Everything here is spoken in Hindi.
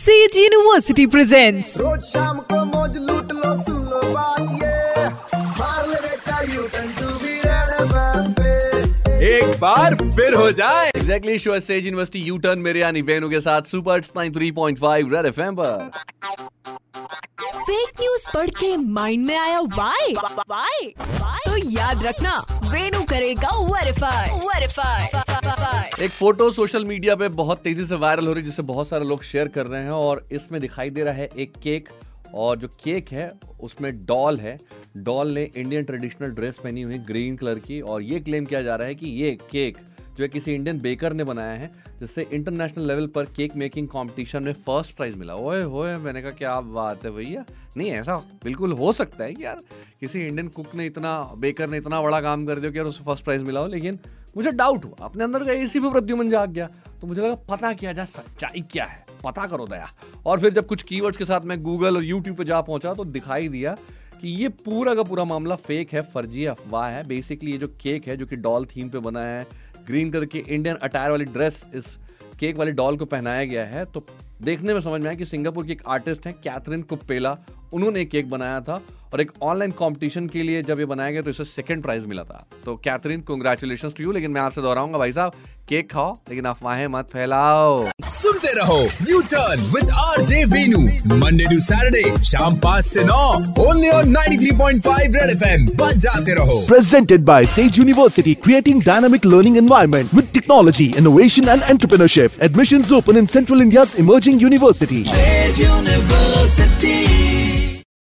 सेज यूनिवर्सिटी प्रेजेंट्स रोज शाम को मौज लूट लो सुन लो बात ये मार ले बेटा U turn to be red FM पे एक बार फिर हो जाए exactly show Sage University U turn मेरे यानी वेनु के साथ सुपर 93.5 रेड एफएम पर। फेक न्यूज पढ़ के माइंड में आया वाई वाई तो याद रखना वेनु करेगा वेरीफाई। एक फोटो सोशल मीडिया पे बहुत तेजी से वायरल हो रही है जिसे बहुत सारे लोग शेयर कर रहे हैं और इसमें दिखाई दे रहा है एक केक और जो केक है उसमें डॉल है। डॉल ने इंडियन ट्रेडिशनल ड्रेस पहनी हुई ग्रीन कलर की और ये क्लेम किया जा रहा है कि ये केक जो है किसी इंडियन बेकर ने बनाया है जिससे इंटरनेशनल लेवल पर केक मेकिंग कॉम्पिटिशन में फर्स्ट प्राइज मिला। ओए होए मैंने कहा क्या बात है भैया, नहीं ऐसा बिल्कुल हो सकता है कि यार किसी इंडियन कुक ने इतना बेकर ने इतना बड़ा काम कर दिया कि यार उसको फर्स्ट प्राइज मिला हो, लेकिन मुझे डाउट हुआ अपने अंदर का इसी पे प्रद्युमन जाग गया तो मुझे लगा पता किया जाए सच्चाई क्या है, पता करो दया। और फिर जब कुछ कीवर्ड्स के साथ मैं गूगल और यूट्यूब पे जा पहुंचा तो दिखाई दिया कि ये पूरा का पूरा मामला फेक है, फर्जी अफवाह है। बेसिकली ये जो केक है जो कि डॉल थीम पे बना है, ग्रीन कलर की इंडियन अटायर वाली ड्रेस इस केक वाली डॉल को पहनाया गया है। तो देखने में समझ में आया कि सिंगापुर की एक आर्टिस्ट है कैथरीन कुपेला, उन्होंने केक बनाया था और एक ऑनलाइन कंपटीशन के लिए जब ये बनाया गया तो इसे सेकंड प्राइज मिला था। तो कैथरीन कांग्रेचुलेशंस टू यू, लेकिन मैं आपसे दोहराऊंगा भाई साहब केक खाओ लेकिन अफवाहें मत फैलाओ। सुनते रहो U turn with RJ Venu Monday to Saturday शाम 5 से 9 ओनली ऑन 93.5 रेड एफएम। बजाते रहो। Presented by Sage University creating dynamic learning environment with technology innovation and entrepreneurship. Admissions open in central India's emerging university.